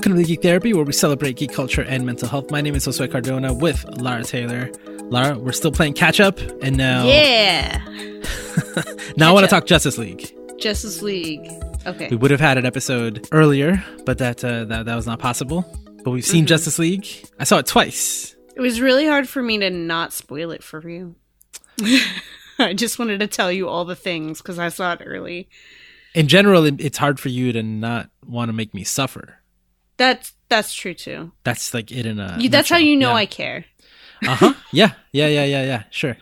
Welcome to the Geek Therapy, where we celebrate geek culture and mental health. My name is Josue Cardona with Lara Taylor. Lara, we're still playing catch-up, and now... Yeah! Now I want to talk Justice League. Justice League. Okay. We would have had an episode earlier, but that was not possible. But we've seen Justice League. I saw it twice. It was really hard for me to not spoil it for you. I just wanted to tell you all the things, because I saw it early. In general, it's hard for you to not want to make me suffer. That's true too. That's like it in a. That's how you know I care. Yeah. Sure.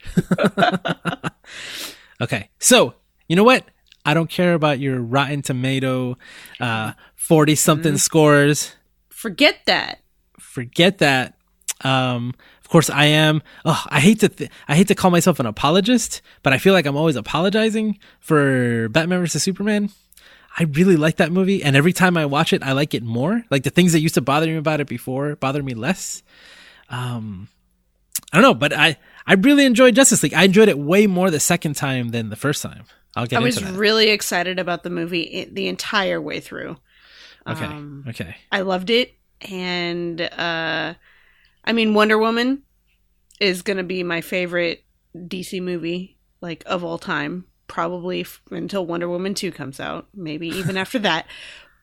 Okay. So you know what? I don't care about your Rotten Tomato 40-something scores. Forget that. Of course, I am. Oh, I hate to call myself an apologist, but I feel like I'm always apologizing for Batman versus Superman. I really like that movie, and every time I watch it, I like it more. Like, the things that used to bother me about it before bother me less. I don't know, but I really enjoyed Justice League. I enjoyed it way more the second time than the first time. I'll get into that. I was really excited about the movie the entire way through. Okay. I loved it, and I mean, Wonder Woman is going to be my favorite DC movie, like, of all time. Probably until Wonder Woman 2 comes out, maybe even after that.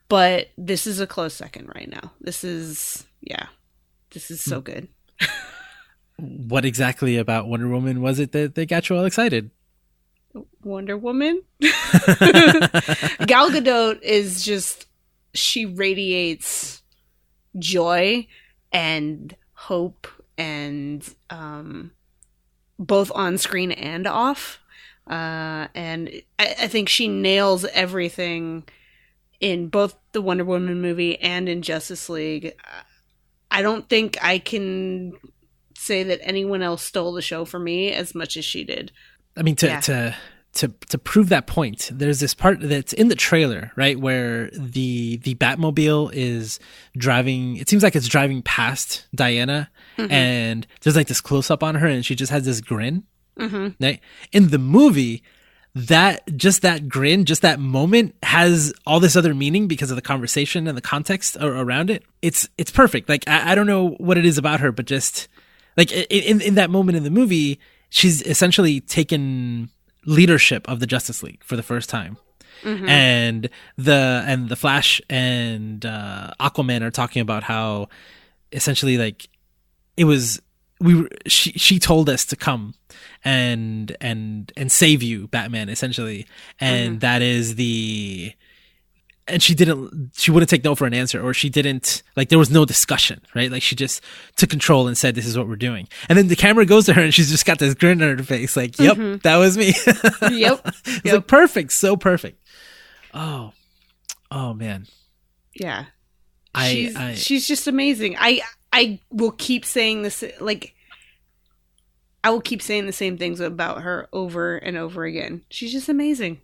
But this is a close second right now. This is so good. What exactly about Wonder Woman was it that they got you all excited? Wonder Woman? Gal Gadot is just, she radiates joy and hope and both on screen and off. And I think she nails everything in both the Wonder Woman movie and in Justice League. I don't think I can say that anyone else stole the show from me as much as she did. I mean, to prove that point, there's this part that's in the trailer, right, where the Batmobile is driving. It seems like it's driving past Diana, and there's like this close up on her, and she just has this grin. Mm-hmm. Right? In the movie, that grin, just that moment has all this other meaning because of the conversation and the context around it. It's perfect. Like, I don't know what it is about her, but just like in that moment in the movie, she's essentially taken leadership of the Justice League for the first time. Mm-hmm. And the Flash and Aquaman are talking about how essentially, like, it was. She told us to come and save you, Batman, essentially, and that is the, and she wouldn't take no for an answer, or she didn't, like, there was no discussion, right? Like, she just took control and said, this is what we're doing, and then the camera goes to her and she's just got this grin on her face, like, yep, that was me. It's like perfect, so perfect. Oh man, yeah, she's just amazing. I will keep saying this, like, I will keep saying the same things about her over and over again. She's just amazing.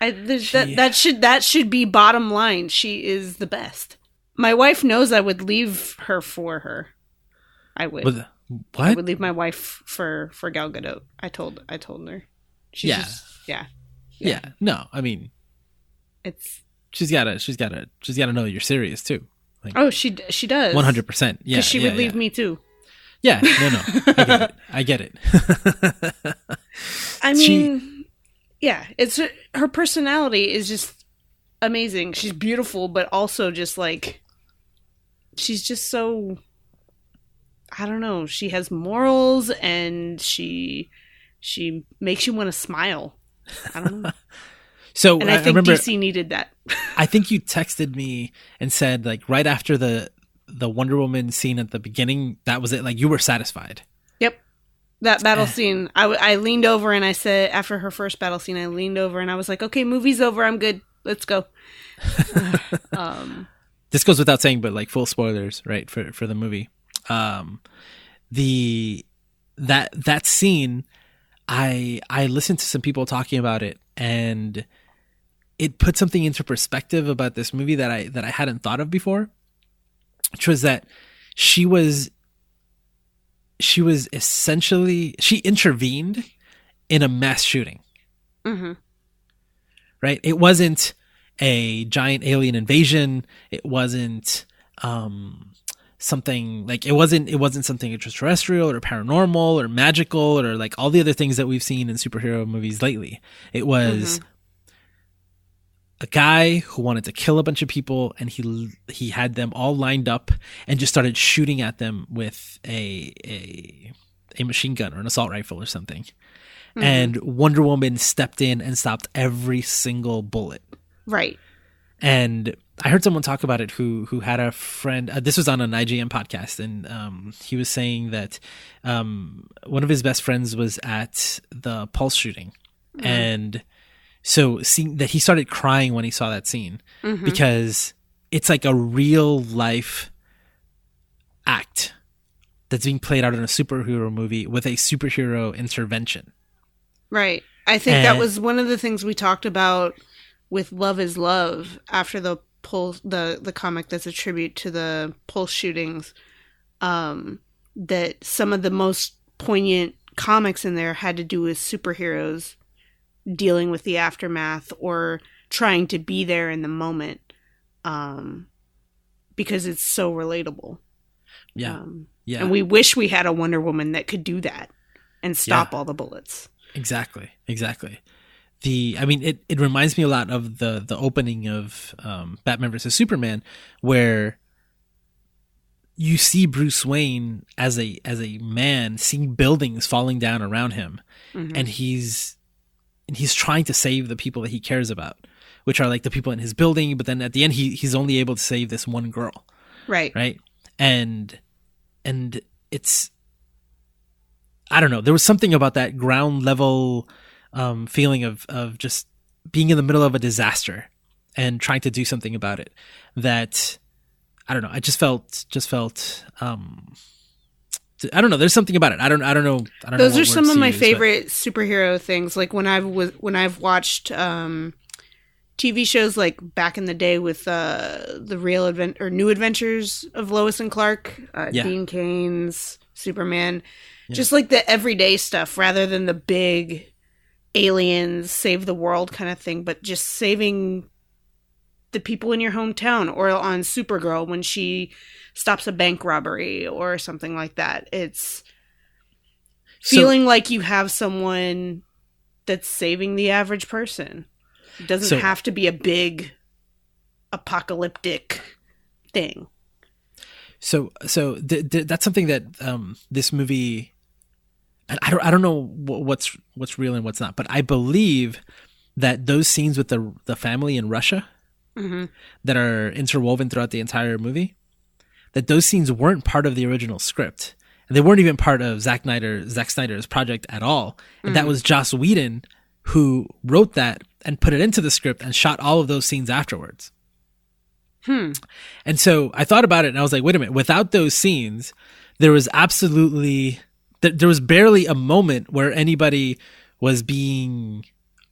That should be bottom line. She is the best. My wife knows I would leave her for her. I would. What? I would leave my wife for Gal Gadot. I told her. She's just. No, I mean, it's she's gotta know you're serious too. Like, she does 100%. Yeah, because she would leave me too. Yeah, no, I get it. I mean, it's her personality is just amazing. She's beautiful, but also just like she's just so. I don't know. She has morals, and she makes you want to smile. I don't know. So, and I think I remember, DC needed that. I think you texted me and said, like, right after the Wonder Woman scene at the beginning, that was it. Like, you were satisfied. Yep. That battle scene. I leaned over and I said, after her first battle scene, I leaned over and I was like, okay, movie's over. I'm good. Let's go. This goes without saying, but like full spoilers, right, for the movie. That scene, I listened to some people talking about it, and it put something into perspective about this movie that I hadn't thought of before, which was that she was essentially, she intervened in a mass shooting, right? It wasn't a giant alien invasion. It wasn't something like it wasn't something extraterrestrial or paranormal or magical or like all the other things that we've seen in superhero movies lately. It was a guy who wanted to kill a bunch of people, and he had them all lined up and just started shooting at them with a machine gun or an assault rifle or something. Mm-hmm. And Wonder Woman stepped in and stopped every single bullet. Right. And I heard someone talk about it who had a friend. This was on an IGN podcast, and he was saying that one of his best friends was at the Pulse shooting, mm-hmm. and so seeing that, he started crying when he saw that scene, mm-hmm. because it's like a real life act that's being played out in a superhero movie with a superhero intervention. Right. I think that was one of the things we talked about with Love is Love after the Pulse, the comic that's a tribute to the Pulse shootings, that some of the most poignant comics in there had to do with superheroes dealing with the aftermath or trying to be there in the moment, because it's so relatable. Yeah. Yeah. And we wish we had a Wonder Woman that could do that and stop all the bullets. Exactly. It reminds me a lot of the opening of Batman versus Superman, where you see Bruce Wayne as a man seeing buildings falling down around him, mm-hmm. and he's trying to save the people that he cares about, which are like the people in his building, but then at the end he's only able to save this one girl. Right. And it's, I don't know, there was something about that ground level feeling of just being in the middle of a disaster and trying to do something about it that, I don't know, I just felt I don't know. There's something about it. I don't know. Those are some of my favorite superhero things. Like when I've watched TV shows, like back in the day with the Real or New Adventures of Lois and Clark, Dean Kane's Superman, just like the everyday stuff rather than the big aliens save the world kind of thing, but just saving the people in your hometown, or on Supergirl when she stops a bank robbery or something like that. It's feeling like you have someone that's saving the average person. It doesn't have to be a big apocalyptic thing. So that's something that this movie, I don't know what's real and what's not, but I believe that those scenes with the family in Russia, mm-hmm. that are interwoven throughout the entire movie, that those scenes weren't part of the original script, and they weren't even part of Zack Snyder's project at all. And mm-hmm. that was Joss Whedon who wrote that and put it into the script and shot all of those scenes afterwards. And so I thought about it, and I was like, wait a minute. Without those scenes, there was barely a moment where anybody was being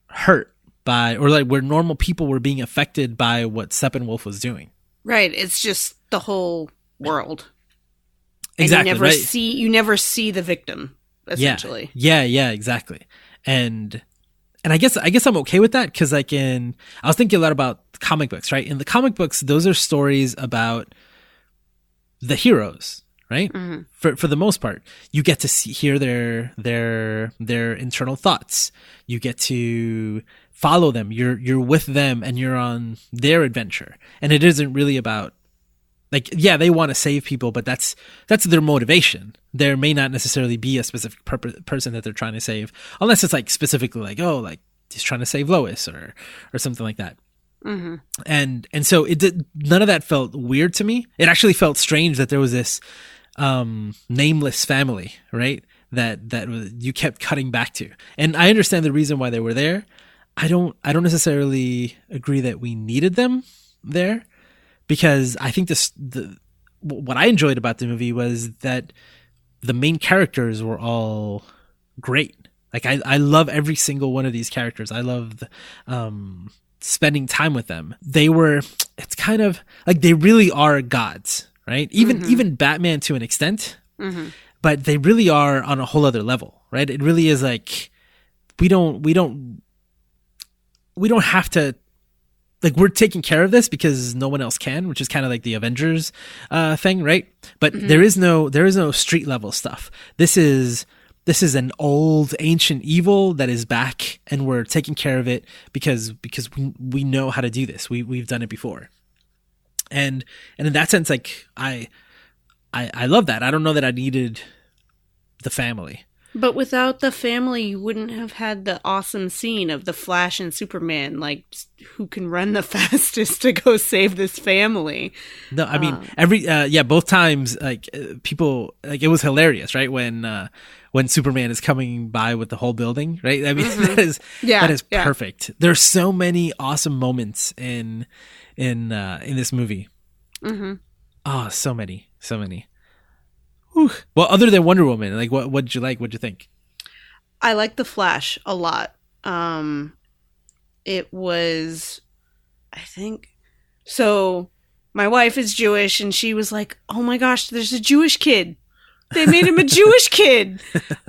hurt by, or like where normal people were being affected by what Steppenwolf was doing. Right. It's just the whole world. Exactly. And you never see the victim, essentially. Yeah, exactly. And I guess I'm okay with that, because I was thinking a lot about comic books, right? In the comic books, those are stories about the heroes, right? Mm-hmm. For the most part, you get to hear their internal thoughts. You get to follow them. You're with them, and you're on their adventure. And it isn't really about, like, yeah, they want to save people, but that's their motivation. There may not necessarily be a specific person that they're trying to save, unless it's like specifically like, oh, like he's trying to save Lois or something like that. Mm-hmm. And so none of that felt weird to me. It actually felt strange that there was this nameless family, right? That you kept cutting back to. And I understand the reason why they were there. I don't necessarily agree that we needed them there, because I think what I enjoyed about the movie was that the main characters were all great. Like I love every single one of these characters. I loved spending time with them. It's kind of like they really are gods, right? Even Batman to an extent, mm-hmm. but they really are on a whole other level, right? It really is like we don't have to like we're taking care of this because no one else can, which is kind of like the Avengers thing, right? But mm-hmm. there is no street level stuff. This is an old ancient evil that is back, and we're taking care of it because we know how to do this. We've done it before. And in that sense, like I love that. I don't know that I needed the family. But without the family, you wouldn't have had the awesome scene of the Flash and Superman, like, who can run the fastest to go save this family. No, I mean, both times, like, people, like, it was hilarious, right? When Superman is coming by with the whole building, right? I mean, mm-hmm. that is perfect. There's so many awesome moments in this movie. Mm-hmm. Oh, so many. Whew. Well, other than Wonder Woman, like, what did you like? What'd you think? I liked The Flash a lot. It was, I think, so my wife is Jewish, and she was like, oh my gosh, there's a Jewish kid. They made him a Jewish kid.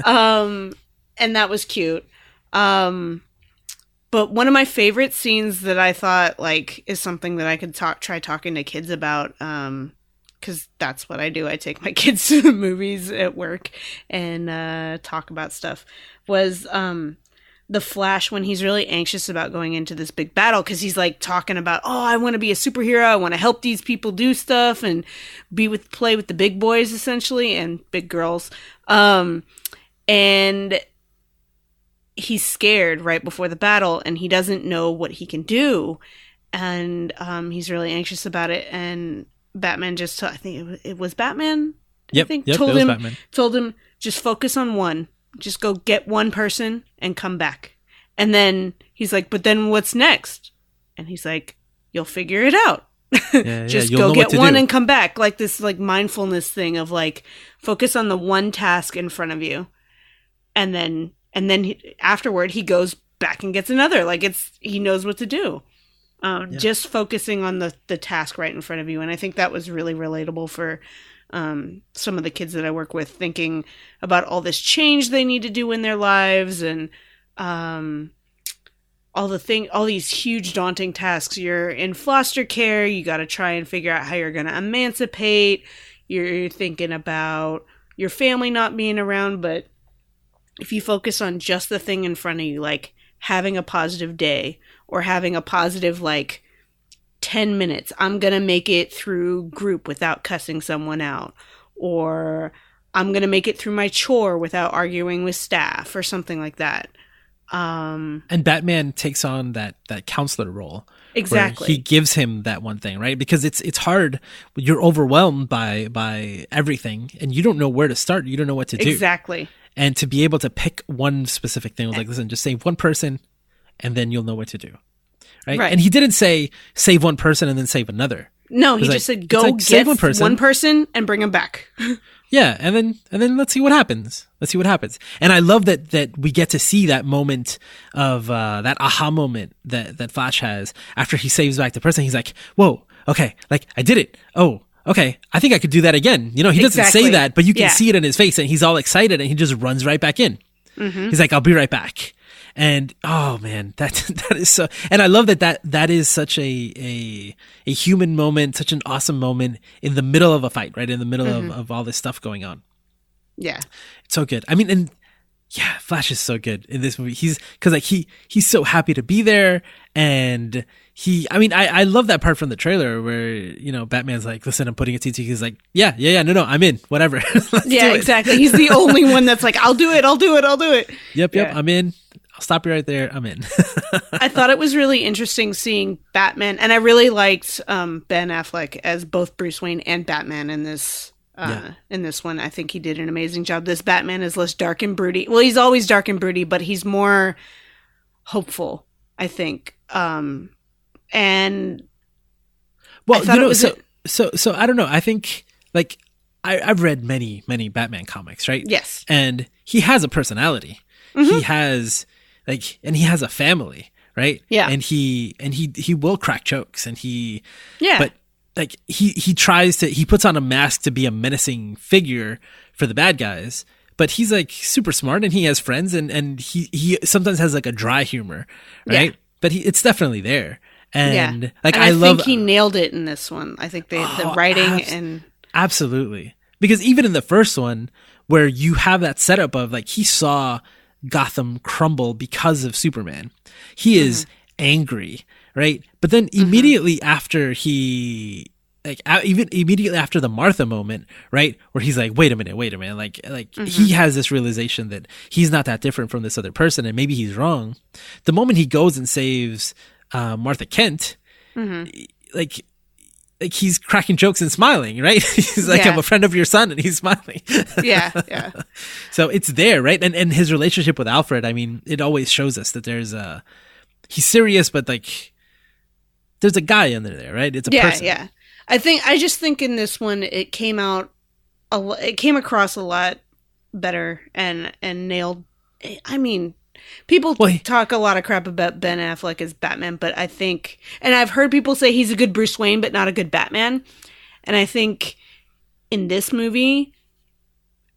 And that was cute. But one of my favorite scenes that I thought, like, is something that I could try talking to kids about, because that's what I do. I take my kids to the movies at work and talk about stuff. Was the Flash, when he's really anxious about going into this big battle, because he's like talking about, oh, I want to be a superhero. I want to help these people do stuff and play with the big boys, essentially, and big girls. And he's scared right before the battle, and he doesn't know what he can do. And he's really anxious about it. And Batman just I think it was Batman. Yep, I think told him just focus on one. Just go get one person and come back. And then he's like, but then what's next? And he's like, you'll figure it out. Just go get one and come back. Like this like mindfulness thing of like focus on the one task in front of you. And then afterward he goes back and gets another. Like he knows what to do. Just focusing on the task right in front of you. And I think that was really relatable for some of the kids that I work with, thinking about all this change they need to do in their lives and all these huge daunting tasks. You're in foster care. You got to try and figure out how you're going to emancipate. You're thinking about your family not being around. But if you focus on just the thing in front of you, like having a positive day, or having a positive, like, 10 minutes. I'm going to make it through group without cussing someone out. Or I'm going to make it through my chore without arguing with staff or something like that. And Batman takes on that counselor role. Exactly. He gives him that one thing, right? Because it's hard. You're overwhelmed by everything, and you don't know where to start. You don't know what to do. Exactly. And to be able to pick one specific thing, like, listen, just save one person, and then you'll know what to do, right? And he didn't say, save one person and then save another. No, he just said, go get one person and bring him back. Yeah, and then let's see what happens. And I love that we get to see that moment of that aha moment that Flash has after he saves back the person. He's like, whoa, okay, like, I did it. Oh, okay, I think I could do that again. You know, he doesn't say that, but you can see it in his face, and he's all excited, and he just runs right back in. Mm-hmm. He's like, I'll be right back. And oh man, that is so. And I love that is such a human moment, such an awesome moment in the middle of a fight, right? In the middle mm-hmm. of all this stuff going on. Yeah, it's so good. I mean, and yeah, Flash is so good in this movie. He's because like he's so happy to be there, and he. I mean, I love that part from the trailer where Batman's like, "Listen, I'm putting it to you." He's like, "Yeah, no, I'm in, whatever." Yeah, exactly. He's the only one that's like, "I'll do it." Yep, I'm in. I'll stop you right there. I'm in. I thought it was really interesting seeing Batman, and I really liked Ben Affleck as both Bruce Wayne and Batman in this. In this one, I think he did an amazing job. This Batman is less dark and broody. Well, he's always dark and broody, but he's more hopeful, I think. So I don't know. I think like I've read many Batman comics, right? Yes, and he has a personality. Mm-hmm. He has. Like, and he has a family, right? Yeah. And he will crack jokes, and he, yeah. But like he puts on a mask to be a menacing figure for the bad guys. But he's like super smart, and he has friends, and he sometimes has like a dry humor, right? Yeah. But it's definitely there, And like, and I love, think he nailed it in this one. I think the writing and absolutely, because even in the first one where you have that setup of like, he saw Gotham crumble because of Superman, he is angry. Right. But then immediately after he, like, even immediately after the Martha moment, right, where he's like, wait a minute, like he has this realization that he's not that different from this other person, and maybe he's wrong. The moment he goes and saves Martha Kent, like he's cracking jokes and smiling, right? He's like, I'm a friend of your son, and he's smiling. yeah. So it's there, right? And his relationship with Alfred, I mean, it always shows us that there's a, he's serious, but like, there's a guy under there, right? It's a person. Yeah. I just think in this one it came across a lot better and nailed. I mean, people talk a lot of crap about Ben Affleck as Batman, but I think, and I've heard people say he's a good Bruce Wayne but not a good Batman, and I think in this movie,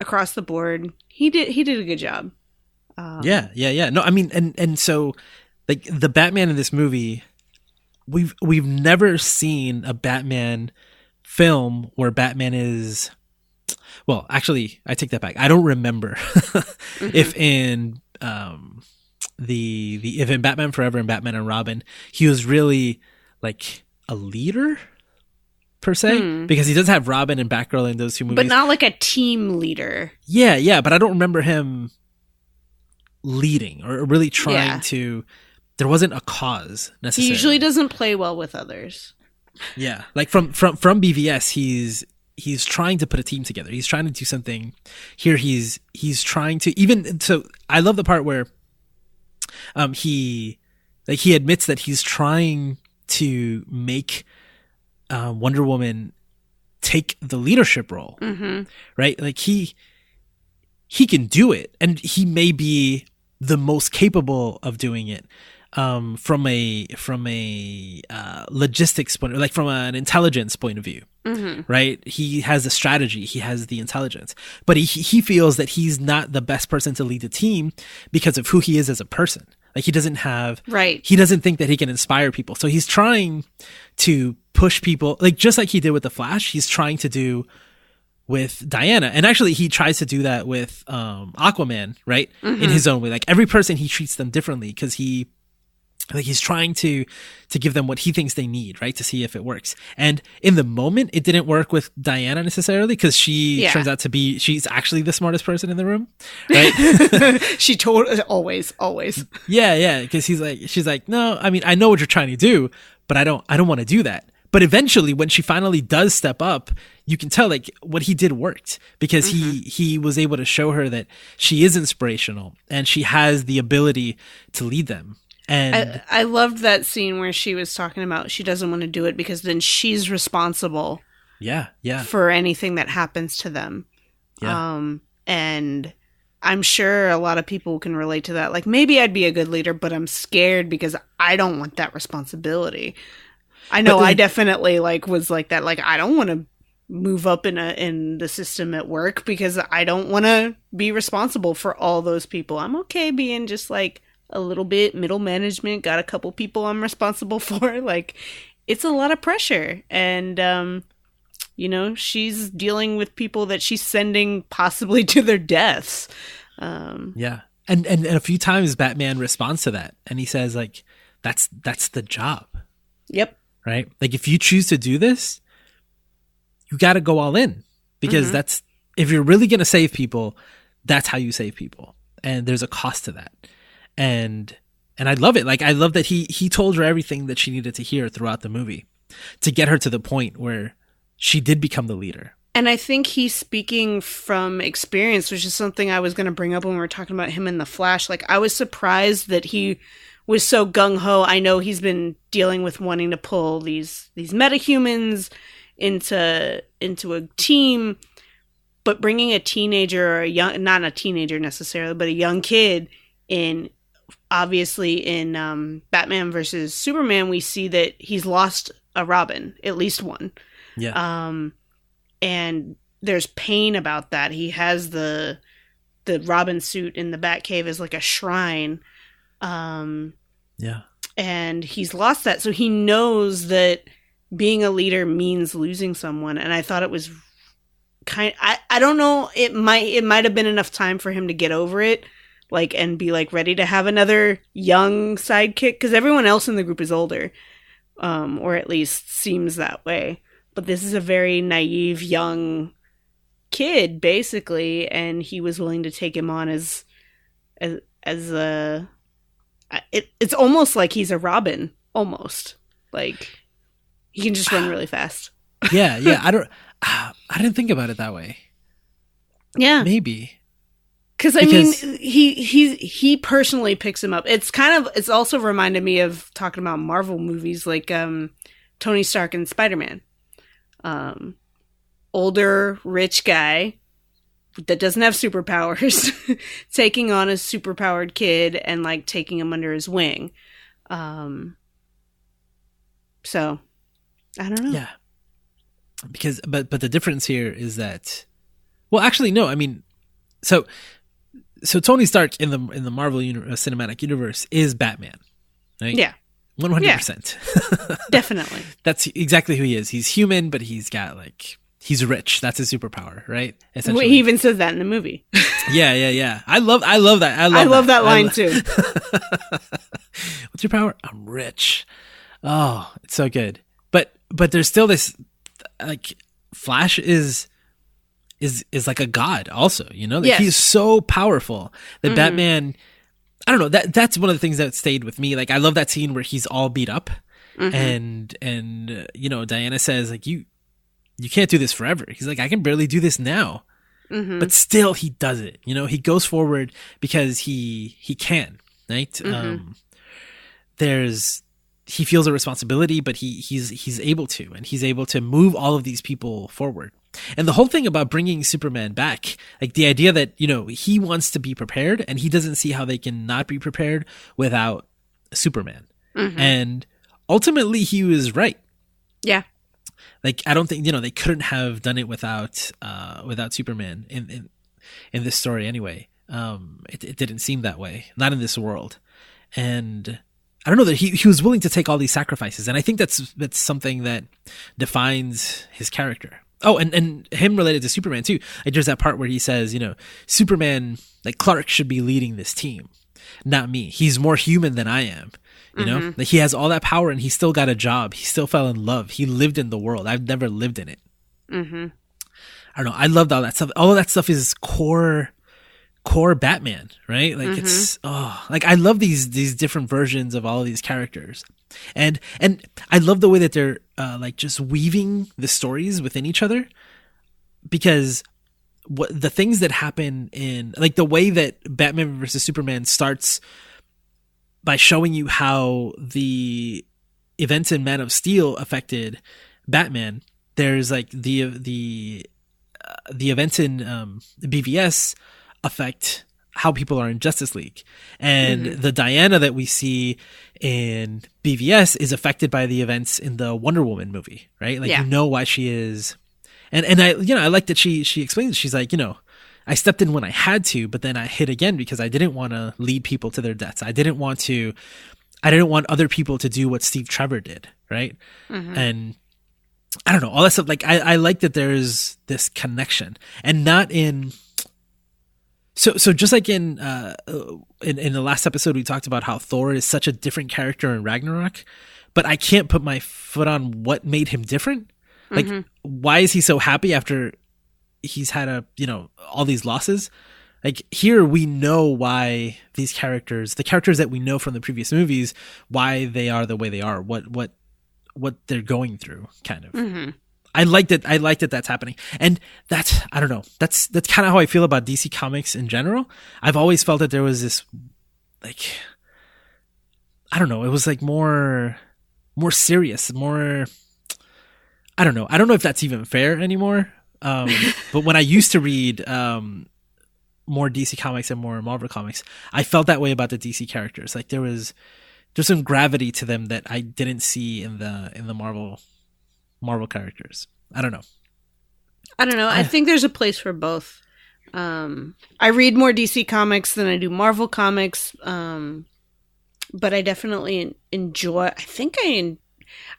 across the board, he did a good job. Yeah. No, I mean, and so like the Batman in this movie, We've never seen a Batman film where Batman is, well, actually, I take that back. I don't remember if in if in Batman Forever and Batman and Robin, he was really like a leader per se, because he does have Robin and Batgirl in those two movies, but not like a team leader. Yeah. But I don't remember him leading or really trying to. There wasn't a cause necessarily. He usually doesn't play well with others. Yeah, like from BVS, he's trying to put a team together. He's trying to do something. Here, he's trying to even. So I love the part where he admits that he's trying to make Wonder Woman take the leadership role, right? Like he can do it, and he may be the most capable of doing it from a logistics point, like from an intelligence point of view, right? He has the strategy, he has the intelligence, but he feels that he's not the best person to lead the team because of who he is as a person. Like he doesn't have, he doesn't think that he can inspire people. So he's trying to push people, like just like he did with The Flash, he's trying to do with Diana. And actually he tries to do that with Aquaman, right? In his own way. Like every person he treats them differently because he's trying to give them what he thinks they need, right? To see if it works. And in the moment it didn't work with Diana necessarily because she turns out to be, she's actually the smartest person in the room, right? She always. Yeah. Cause she's like, no, I mean, I know what you're trying to do, but I don't want to do that. But eventually, when she finally does step up, you can tell like what he did worked because he was able to show her that she is inspirational and she has the ability to lead them. And I loved that scene where she was talking about she doesn't want to do it because then she's responsible. Yeah. For anything that happens to them. Yeah. And I'm sure a lot of people can relate to that. Like maybe I'd be a good leader, but I'm scared because I don't want that responsibility. I know I definitely like was like that. Like I don't want to move up in the system at work because I don't want to be responsible for all those people. I'm okay being just like a little bit middle management. Got a couple people I'm responsible for. Like it's a lot of pressure, and you know she's dealing with people that she's sending possibly to their deaths. And a few times Batman responds to that, and he says like, "That's the job." Yep. Right? Like if you choose to do this, you got to go all in because that's, if you're really going to save people, that's how you save people. And there's a cost to that. And I love it. Like I love that he told her everything that she needed to hear throughout the movie to get her to the point where she did become the leader. And I think he's speaking from experience, which is something I was going to bring up when we were talking about him in The Flash. Like I was surprised that he was so gung-ho. I know he's been dealing with wanting to pull these metahumans into a team, but bringing a teenager or a young, not a teenager necessarily, but a young kid in, obviously in Batman versus Superman, we see that he's lost a Robin, at least one. Yeah. And there's pain about that. He has the Robin suit in the Batcave as like a shrine. And he's lost that. So he knows that being a leader means losing someone. And I thought it was kind of, I don't know. It might have been enough time for him to get over it, like, and be like ready to have another young sidekick. 'Cause everyone else in the group is older. Or at least seems that way. But this is a very naive young kid, basically. And he was willing to take him on as a, it's almost like he's a Robin, almost, like he can just run really fast. Yeah. I didn't think about it that way. Yeah, maybe because he personally picks him up. It's also reminded me of, talking about Marvel movies, like Tony Stark and Spider-Man, older rich guy that doesn't have superpowers taking on a superpowered kid and like taking him under his wing. So I don't know. Yeah. Because, but the difference here is that, well, actually, no, I mean, so Tony Stark in the Marvel cinematic universe is Batman, right? Yeah. 100%. Definitely. That's exactly who he is. He's human, but he's got like, he's rich. That's his superpower, right? Essentially. He even says that in the movie. Yeah. I love that. I love that line too. What's your power? I'm rich. Oh, it's so good. But there's still this, like, Flash is like a god also, you know? Like, yes. He's so powerful that Batman, I don't know, that's one of the things that stayed with me. Like, I love that scene where he's all beat up and you know, Diana says, like, you can't do this forever. He's like, I can barely do this now, but still he does it. You know, he goes forward because he can, right? He feels a responsibility, but he's able to, and he's able to move all of these people forward. And the whole thing about bringing Superman back, like the idea that, you know, he wants to be prepared and he doesn't see how they can not be prepared without Superman. And ultimately he was right. Yeah. Like, I don't think, you know, they couldn't have done it without Superman in this story anyway. It didn't seem that way, not in this world. And I don't know that he was willing to take all these sacrifices, and I think that's something that defines his character. Oh, and him related to Superman too. Like, there's that part where he says, you know, Superman, like, Clark should be leading this team, not me. He's more human than I am. You know, like, he has all that power and he still got a job. He still fell in love. He lived in the world. I've never lived in it. I don't know. I loved all that stuff. All of that stuff is core Batman, right? Like, it's, like, I love these different versions of all of these characters. And I love the way that they're like just weaving the stories within each other, because what the things that happen in, like, the way that Batman versus Superman starts by showing you how the events in Man of Steel affected Batman. There's like the events in BVS affect how people are in Justice League, and the Diana that we see in BVS is affected by the events in the Wonder Woman movie, right? Like, you know why she is, and I, you know, I like that she explains it. She's like, you know, I stepped in when I had to, but then I hit again because I didn't want to lead people to their deaths. I didn't want other people to do what Steve Trevor did, right? And I don't know, all that stuff. Like, I like that there's this connection, and not in. So just like in the last episode, we talked about how Thor is such a different character in Ragnarok, but I can't put my foot on what made him different. Like, why is he so happy after he's had all these losses? Like, here we know why these characters, the characters that we know from the previous movies, why they are the way they are, what they're going through, kind of. I liked that that's happening, and that's, I don't know, that's kind of how I feel about DC Comics in general. I've always felt that there was this, like, I don't know, it was like more serious, more, I don't know if that's even fair anymore. But when I used to read more DC Comics and more Marvel Comics, I felt that way about the DC characters. Like, there's some gravity to them that I didn't see in the Marvel characters. I don't know. I think there's a place for both. I read more DC Comics than I do Marvel Comics, but I definitely enjoy.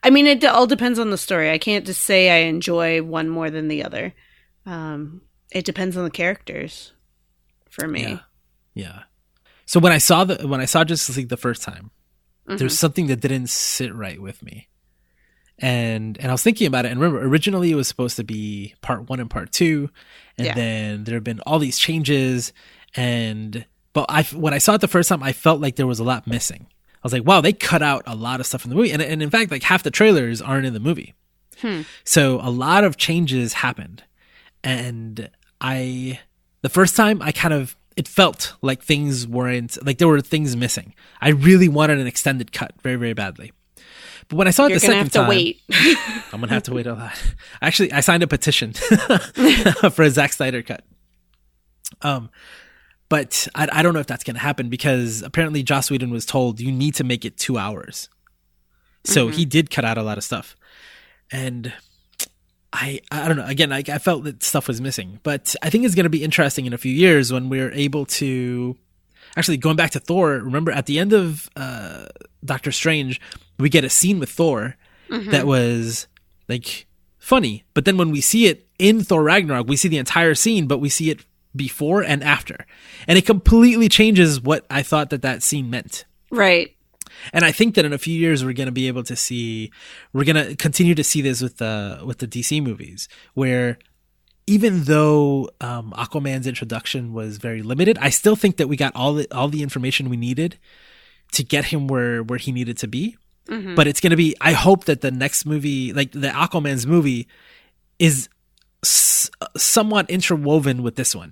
I mean, it all depends on the story. I can't just say I enjoy one more than the other. It depends on the characters for me. Yeah. So when I saw Justice League the first time, mm-hmm. there's something that didn't sit right with me. And I was thinking about it, and remember, originally it was supposed to be part 1 and part 2, and then there have been all these changes, but when I saw it the first time, I felt like there was a lot missing. I was like, wow, they cut out a lot of stuff from the movie, and in fact, like half the trailers aren't in the movie. So a lot of changes happened, and the first time I kind of, it felt like things weren't, like there were things missing. I really wanted an extended cut very, very badly. But when I saw it the second time, I'm going to have to wait a lot. Actually, I signed a petition for a Zack Snyder cut. But I don't know if that's going to happen, because apparently Joss Whedon was told you need to make it 2 hours. So he did cut out a lot of stuff. And I don't know. Again, I felt that stuff was missing. But I think it's going to be interesting in a few years when we're able to... Actually, going back to Thor, remember at the end of Doctor Strange... we get a scene with Thor that was like funny, but then when we see it in Thor Ragnarok, we see the entire scene, but we see it before and after, and it completely changes what I thought that scene meant. Right. And I think that in a few years we're going to be able to see, we're going to continue to see this with the DC movies, where even though Aquaman's introduction was very limited, I still think that we got all the information we needed to get him where he needed to be. Mm-hmm. But it's going to be, I hope that the next movie, like the Aquaman's movie, is somewhat interwoven with this one.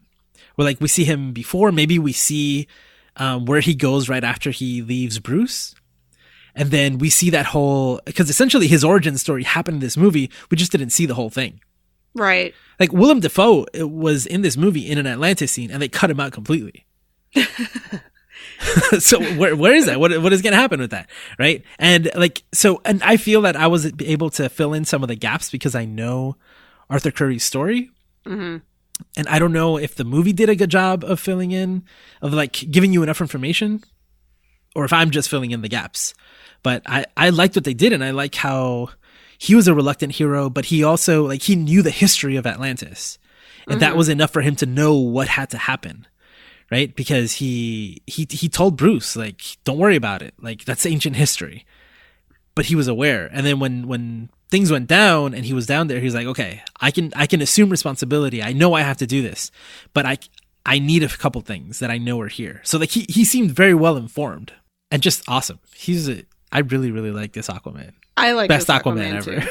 Where like we see him before, maybe we see where he goes right after he leaves Bruce. And then we see that whole, because essentially his origin story happened in this movie. We just didn't see the whole thing. Right. Like Willem Dafoe was in this movie in an Atlantis scene, and they cut him out completely. So where is that? What is going to happen with that? Right. And like, so, and I feel that I was able to fill in some of the gaps because I know Arthur Curry's story. Mm-hmm. And I don't know if the movie did a good job of filling in, of like giving you enough information, or if I'm just filling in the gaps, but I liked what they did. And I like how he was a reluctant hero, but he also like, he knew the history of Atlantis, and that was enough for him to know what had to happen. Right? Because he told Bruce, like, don't worry about it. Like, that's ancient history. But he was aware. And then when things went down and he was down there, he was like, okay, I can assume responsibility. I know I have to do this. But I need a couple things that I know are here. So like he seemed very well informed and just awesome. I really, really like this Aquaman. I like best Aquaman ever.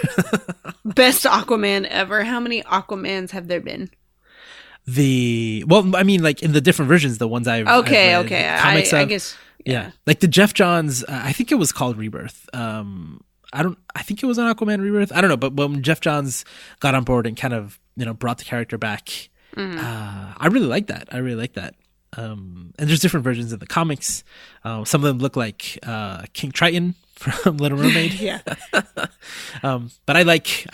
Best Aquaman ever. How many Aquamans have there been? I mean, like in the different versions, the ones I've read, comics I guess, yeah. Like the Jeff Johns, I think it was called Rebirth. I think it was on Aquaman Rebirth. I don't know, but when Jeff Johns got on board and kind of brought the character back, I really like that. And there's different versions of the comics. Some of them look like King Triton from Little Mermaid. Yeah. But I like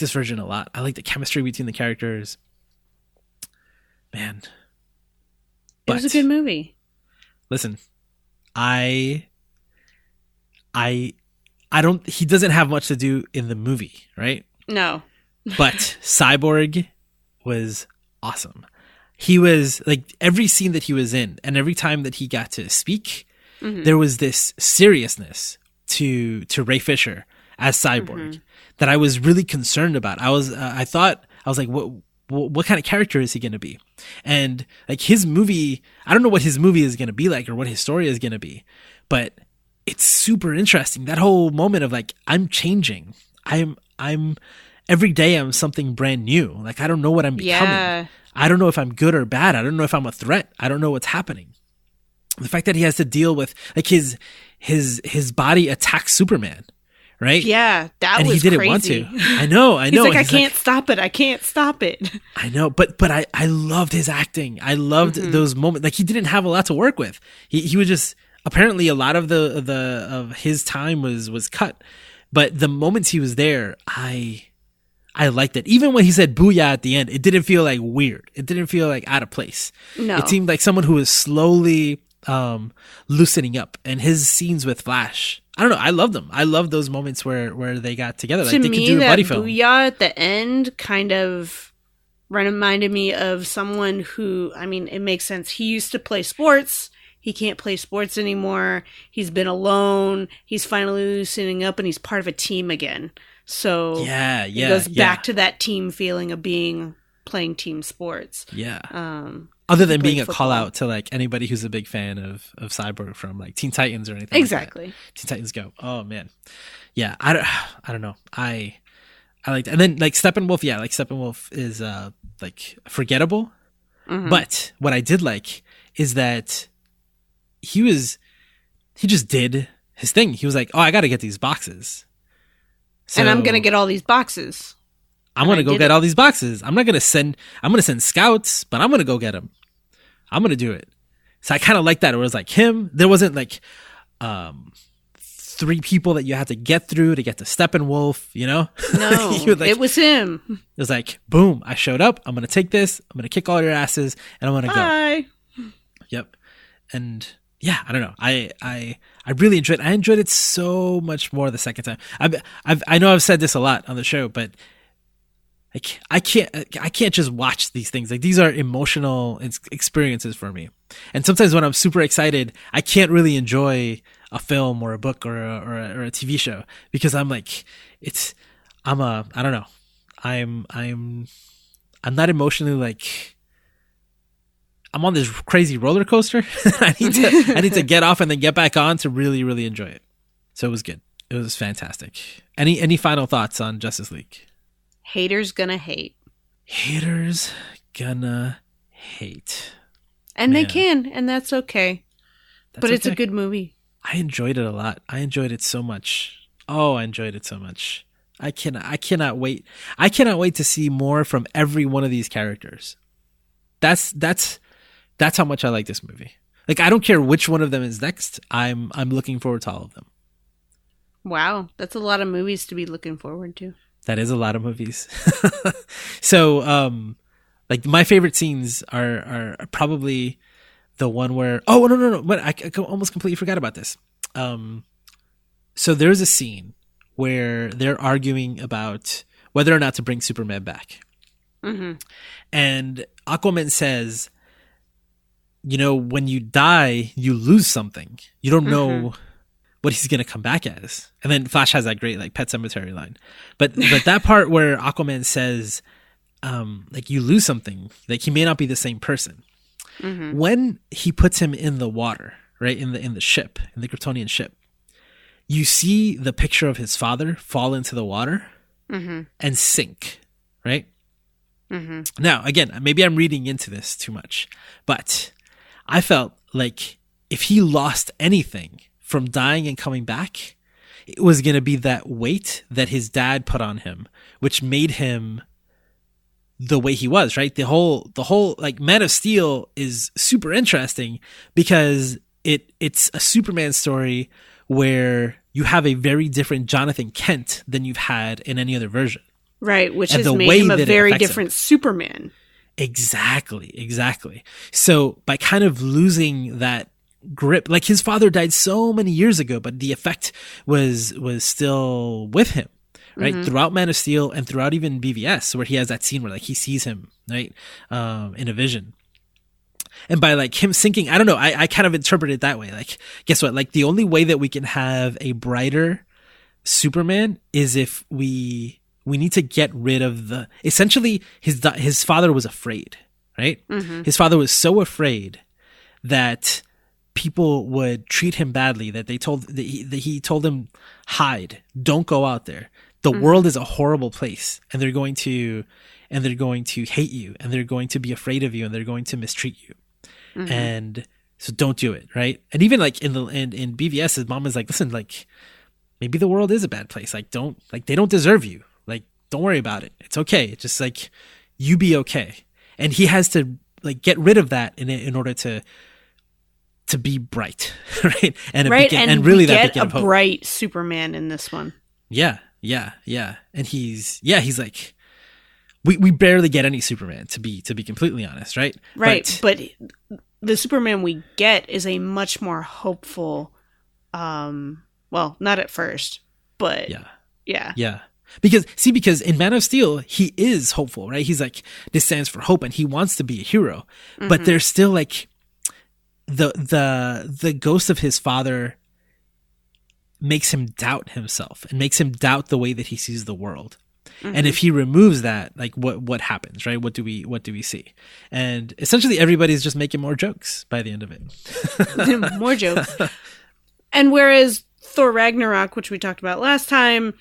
this version a lot. I like the chemistry between the characters. Man. It was a good movie. Listen, I don't, he doesn't have much to do in the movie, right? No. But Cyborg was awesome. He was like, every scene that he was in and every time that he got to speak, there was this seriousness to Ray Fisher as Cyborg that I was really concerned about. I was like, what kind of character is he going to be? And like his movie, I don't know what his movie is going to be like or what his story is going to be, but it's super interesting. That whole moment of like, I'm changing. I'm every day I'm something brand new. Like, I don't know what I'm becoming. Yeah. I don't know if I'm good or bad. I don't know if I'm a threat. I don't know what's happening. The fact that he has to deal with like his body attacks Superman, right? Yeah, that was crazy. Want to. I know. He's like, I can't stop it. I can't stop it. I know, but I loved his acting. I loved those moments. Like he didn't have a lot to work with. He was just apparently a lot of the of his time was cut, but the moments he was there, I liked it. Even when he said booyah at the end, it didn't feel like weird. It didn't feel like out of place. No, it seemed like someone who was slowly. loosening up, and his scenes with Flash, I don't know, I love them. I love those moments where they got together. Like, to they me, could do that a buddy film. Booyah at the end kind of reminded me of someone who, I mean, it makes sense. He used to play sports. He can't play sports anymore. He's been alone. He's finally loosening up, and he's part of a team again. So it goes back to that team feeling of playing team sports. Yeah. Other than being football. A call out to like anybody who's a big fan of Cyborg from like Teen Titans or anything. Exactly. Like Teen Titans Go. Oh man. Yeah. I don't know. I like that. And then like Steppenwolf. Yeah. Like Steppenwolf is like forgettable. Mm-hmm. But what I did like is that he just did his thing. He was like, oh, I got to get these boxes. So, and I'm going to get all these boxes. I'm going to go get all these boxes. I'm going to send scouts, but I'm going to go get them. I'm going to do it. So I kind of like that. It was like him. There wasn't like three people that you had to get through to get to Steppenwolf, you know? No, it was him. It was like, boom, I showed up. I'm going to take this. I'm going to kick all your asses, and I'm going to go. Bye. Yep. And yeah, I don't know. I really enjoyed it. I enjoyed it so much more the second time. I know I've said this a lot on the show, but like I can't just watch these things. Like, these are emotional experiences for me. And sometimes when I'm super excited, I can't really enjoy a film or a book or a TV show because I'm like, I don't know. I'm not emotionally like. I'm on this crazy roller coaster. I need to get off and then get back on to really, really enjoy it. So it was good. It was fantastic. Any final thoughts on Justice League? Haters gonna hate. Haters gonna hate. And man, they can, and that's okay. But it's a good movie. I enjoyed it a lot. I enjoyed it so much. Oh, I enjoyed it so much. I cannot wait. I cannot wait to see more from every one of these characters. That's how much I like this movie. Like, I don't care which one of them is next. I'm looking forward to all of them. Wow. That's a lot of movies to be looking forward to. That is a lot of movies. So, like, my favorite scenes are probably the one where... Oh, no. But I almost completely forgot about this. So there's a scene where they're arguing about whether or not to bring Superman back. Mm-hmm. And Aquaman says... You know, when you die, you lose something. You don't know what he's going to come back as. And then Flash has that great, like, Pet Sematary line. But that part where Aquaman says, like, you lose something. Like, he may not be the same person. Mm-hmm. When he puts him in the water, right, in the ship, in the Kryptonian ship, you see the picture of his father fall into the water and sink, right? Mm-hmm. Now, again, maybe I'm reading into this too much, but... I felt like if he lost anything from dying and coming back, it was going to be that weight that his dad put on him, which made him the way he was, right? The whole like Man of Steel is super interesting because it's a Superman story where you have a very different Jonathan Kent than you've had in any other version. Right, which has made him a very different Superman. Exactly. So by kind of losing that grip, like his father died so many years ago, but the effect was still with him, right? Mm-hmm. Throughout Man of Steel and throughout even BVS, where he has that scene where like he sees him, right? In a vision. And by like him sinking, I don't know, I kind of interpret it that way. Like, guess what? Like, the only way that we can have a brighter Superman is if we need to get rid of the... Essentially, his father was afraid, right? Mm-hmm. His father was so afraid that people would treat him badly, that he told him, hide, don't go out there. The world is a horrible place, and they're going to hate you, and they're going to be afraid of you, and they're going to mistreat you. Mm-hmm. And so don't do it, right? And even like in BVS, his mom is like, listen, like, maybe the world is a bad place. Like, don't, like, they don't deserve you. Don't worry about it. It's okay. It's just like, you be okay. And he has to like get rid of that in order to be bright, right? And we get a bright Superman in this one. Yeah. And he's like, we barely get any Superman to be completely honest, right? Right, but the Superman we get is a much more hopeful, well, not at first, but yeah. Because in Man of Steel, he is hopeful, right? He's like, this stands for hope, and he wants to be a hero. Mm-hmm. But there's still like the ghost of his father makes him doubt himself and makes him doubt the way that he sees the world. Mm-hmm. And if he removes that, like what happens, right? What do we see? And essentially everybody's just making more jokes by the end of it. More jokes. And whereas Thor Ragnarok, which we talked about last time,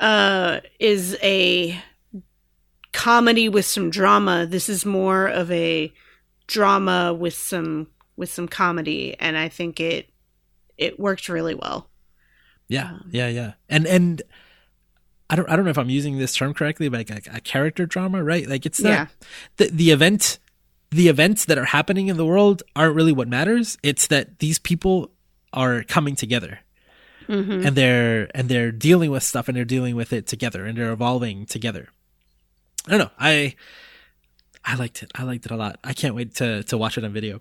is a comedy with some drama, this is more of a drama with some comedy, and I think it worked really well. Yeah. And I don't know if I'm using this term correctly, but like a character drama, right? Like it's not the events that are happening in the world aren't really what matters. It's that these people are coming together, mm-hmm. and they're dealing with stuff, and they're dealing with it together, and they're evolving together. I don't know. I liked it. I liked it a lot. I can't wait to watch it on video.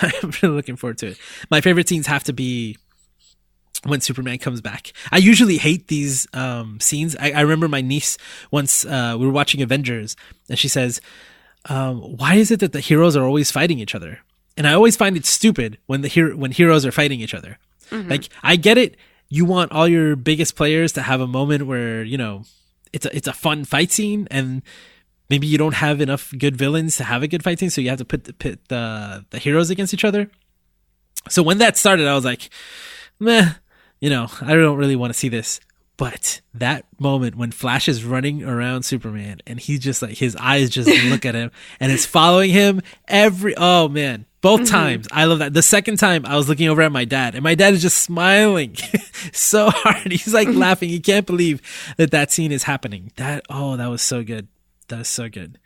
I'm really looking forward to it. My favorite scenes have to be when Superman comes back. I usually hate these scenes. I remember my niece once, we were watching Avengers, and she says, why is it that the heroes are always fighting each other? And I always find it stupid when heroes are fighting each other. Mm-hmm. Like, I get it. You want all your biggest players to have a moment where, you know, it's a fun fight scene, and maybe you don't have enough good villains to have a good fight scene, so you have to pit the heroes against each other. So when that started, I was like, meh, you know, I don't really want to see this. But that moment when Flash is running around Superman, and he's just like, his eyes just look at him, and it's following him oh man, both mm-hmm. times. I love that. The second time I was looking over at my dad, and my dad is just smiling so hard. He's like laughing. He can't believe that scene is happening. That was so good. That was so good.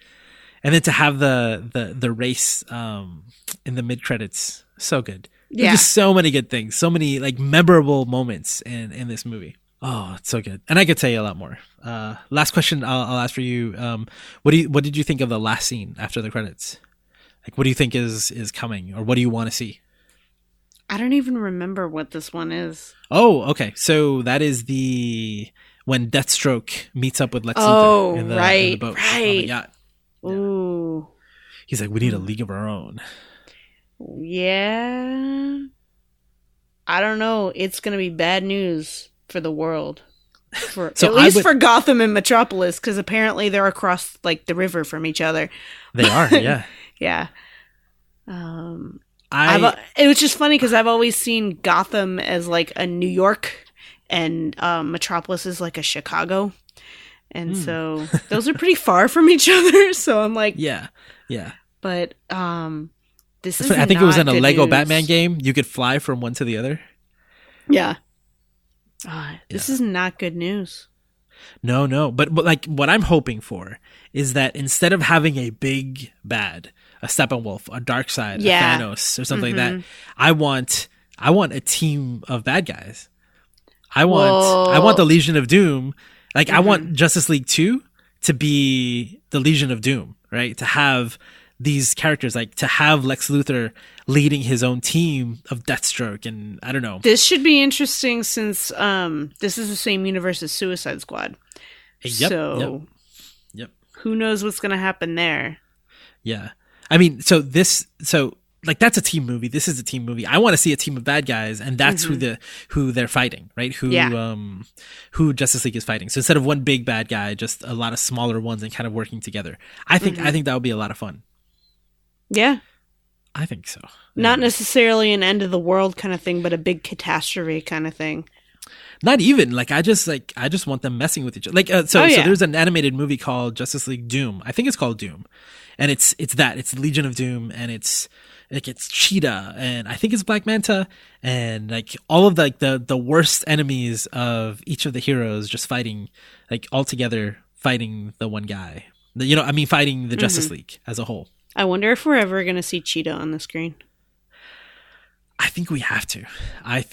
And then to have the race in the mid-credits, so good. Yeah. There's just so many good things, so many like memorable moments in this movie. Oh, it's so good. And I could tell you a lot more. Last question I'll ask for you. What did you think of the last scene after the credits? Like, what do you think is coming, or what do you want to see? I don't even remember what this one is. Oh, okay. So that is when Deathstroke meets up with Lex Luthor in the boat on the yacht. Yeah. Ooh. He's like, we need a league of our own. Yeah. I don't know. It's going to be bad news for the world. For Gotham and Metropolis, because apparently they're across like the river from each other. They are, yeah. Yeah. It was just funny because I've always seen Gotham as like a New York, and Metropolis is like a Chicago. And so those are pretty far from each other. So I'm like, yeah. But this is, I think it was in a Lego Batman game. You could fly from one to the other. Yeah. This is not good news. No. But like what I'm hoping for is that instead of having a big bad, a Steppenwolf, a Darkseid, a Thanos, or something like that, I want a team of bad guys. I want the Legion of Doom. Like, I want Justice League 2 to be the Legion of Doom, right? To have these characters, like to have Lex Luthor leading his own team of Deathstroke, and I don't know. This should be interesting since this is the same universe as Suicide Squad. Yep. Who knows what's going to happen there? Yeah. I mean, so that's a team movie. This is a team movie. I want to see a team of bad guys, and that's who they're fighting, right? Who Justice League is fighting. So instead of one big bad guy, just a lot of smaller ones and kind of working together. I think that would be a lot of fun. Yeah. I think so. Not necessarily an end of the world kind of thing, but a big catastrophe kind of thing. Not even like I just want them messing with each other. Like so there's an animated movie called Justice League Doom. I think it's called Doom, and it's Legion of Doom, and it's Cheetah, and I think it's Black Manta, and like all of the worst enemies of each of the heroes just fighting, like all together fighting the one guy. You know, I mean, fighting the Justice League as a whole. I wonder if we're ever going to see Cheetah on the screen. I think we have to. I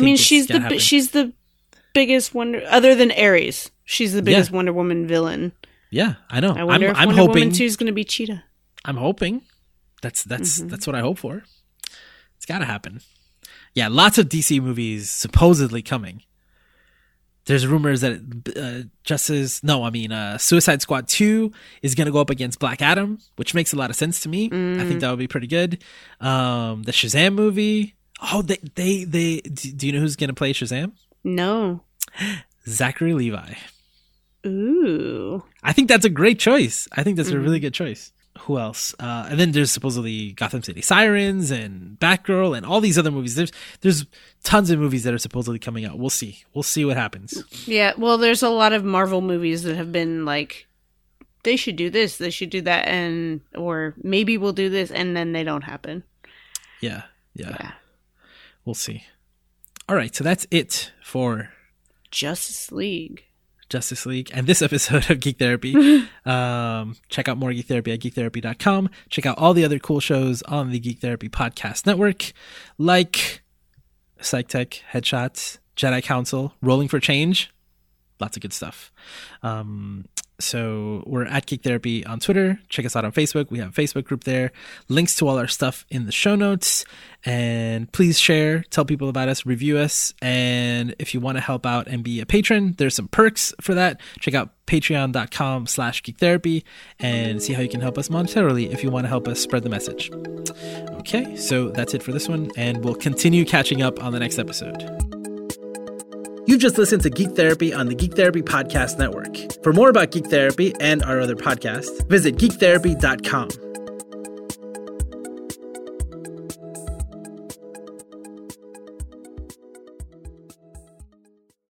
mean, she's the biggest Wonder, other than Ares. She's the biggest Wonder Woman villain. Yeah, I know. I wonder if Wonder Woman 2 is going to be Cheetah. I'm hoping. That's what I hope for. It's got to happen. Yeah, lots of DC movies supposedly coming. There's rumors that Suicide Squad 2 is going to go up against Black Adam, which makes a lot of sense to me. I think that would be pretty good. The Shazam movie. Oh, they do you know who's going to play Shazam? No. Zachary Levi. Ooh. I think that's a great choice. I think that's a really good choice. Who else? And then there's supposedly Gotham City Sirens and Batgirl and all these other movies. There's tons of movies that are supposedly coming out. We'll see what happens. Yeah, well, there's a lot of Marvel movies that have been like, they should do this, they should do that, and or maybe we'll do this, and then they don't happen. Yeah. We'll see. All right, so that's it for Justice League and this episode of Geek Therapy. Check out more Geek Therapy at geektherapy.com. Check out all the other cool shows on the Geek Therapy Podcast Network, like Psych Tech, Headshots, Jedi Council, Rolling for Change. Lots of good stuff. So we're at Geek Therapy on Twitter. Check us out on Facebook. We have a Facebook group there. Links to all our stuff in the show notes. And please share, tell people about us, review us. And if you want to help out and be a patron, there's some perks for that. Check out patreon.com/geektherapy and see how you can help us monetarily if you want to help us spread the message. Okay, so that's it for this one. And we'll continue catching up on the next episode. You've just listened to Geek Therapy on the Geek Therapy Podcast Network. For more about Geek Therapy and our other podcasts, visit geektherapy.com.